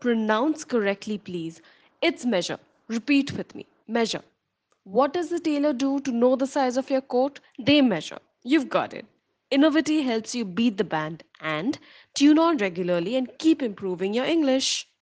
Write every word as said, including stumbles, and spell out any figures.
Pronounce correctly, please. It's measure. Repeat with me. Measure. What does the tailor do to know the size of your coat? They measure. You've got it. Innovity helps you beat the band and tune on regularly and keep improving your English.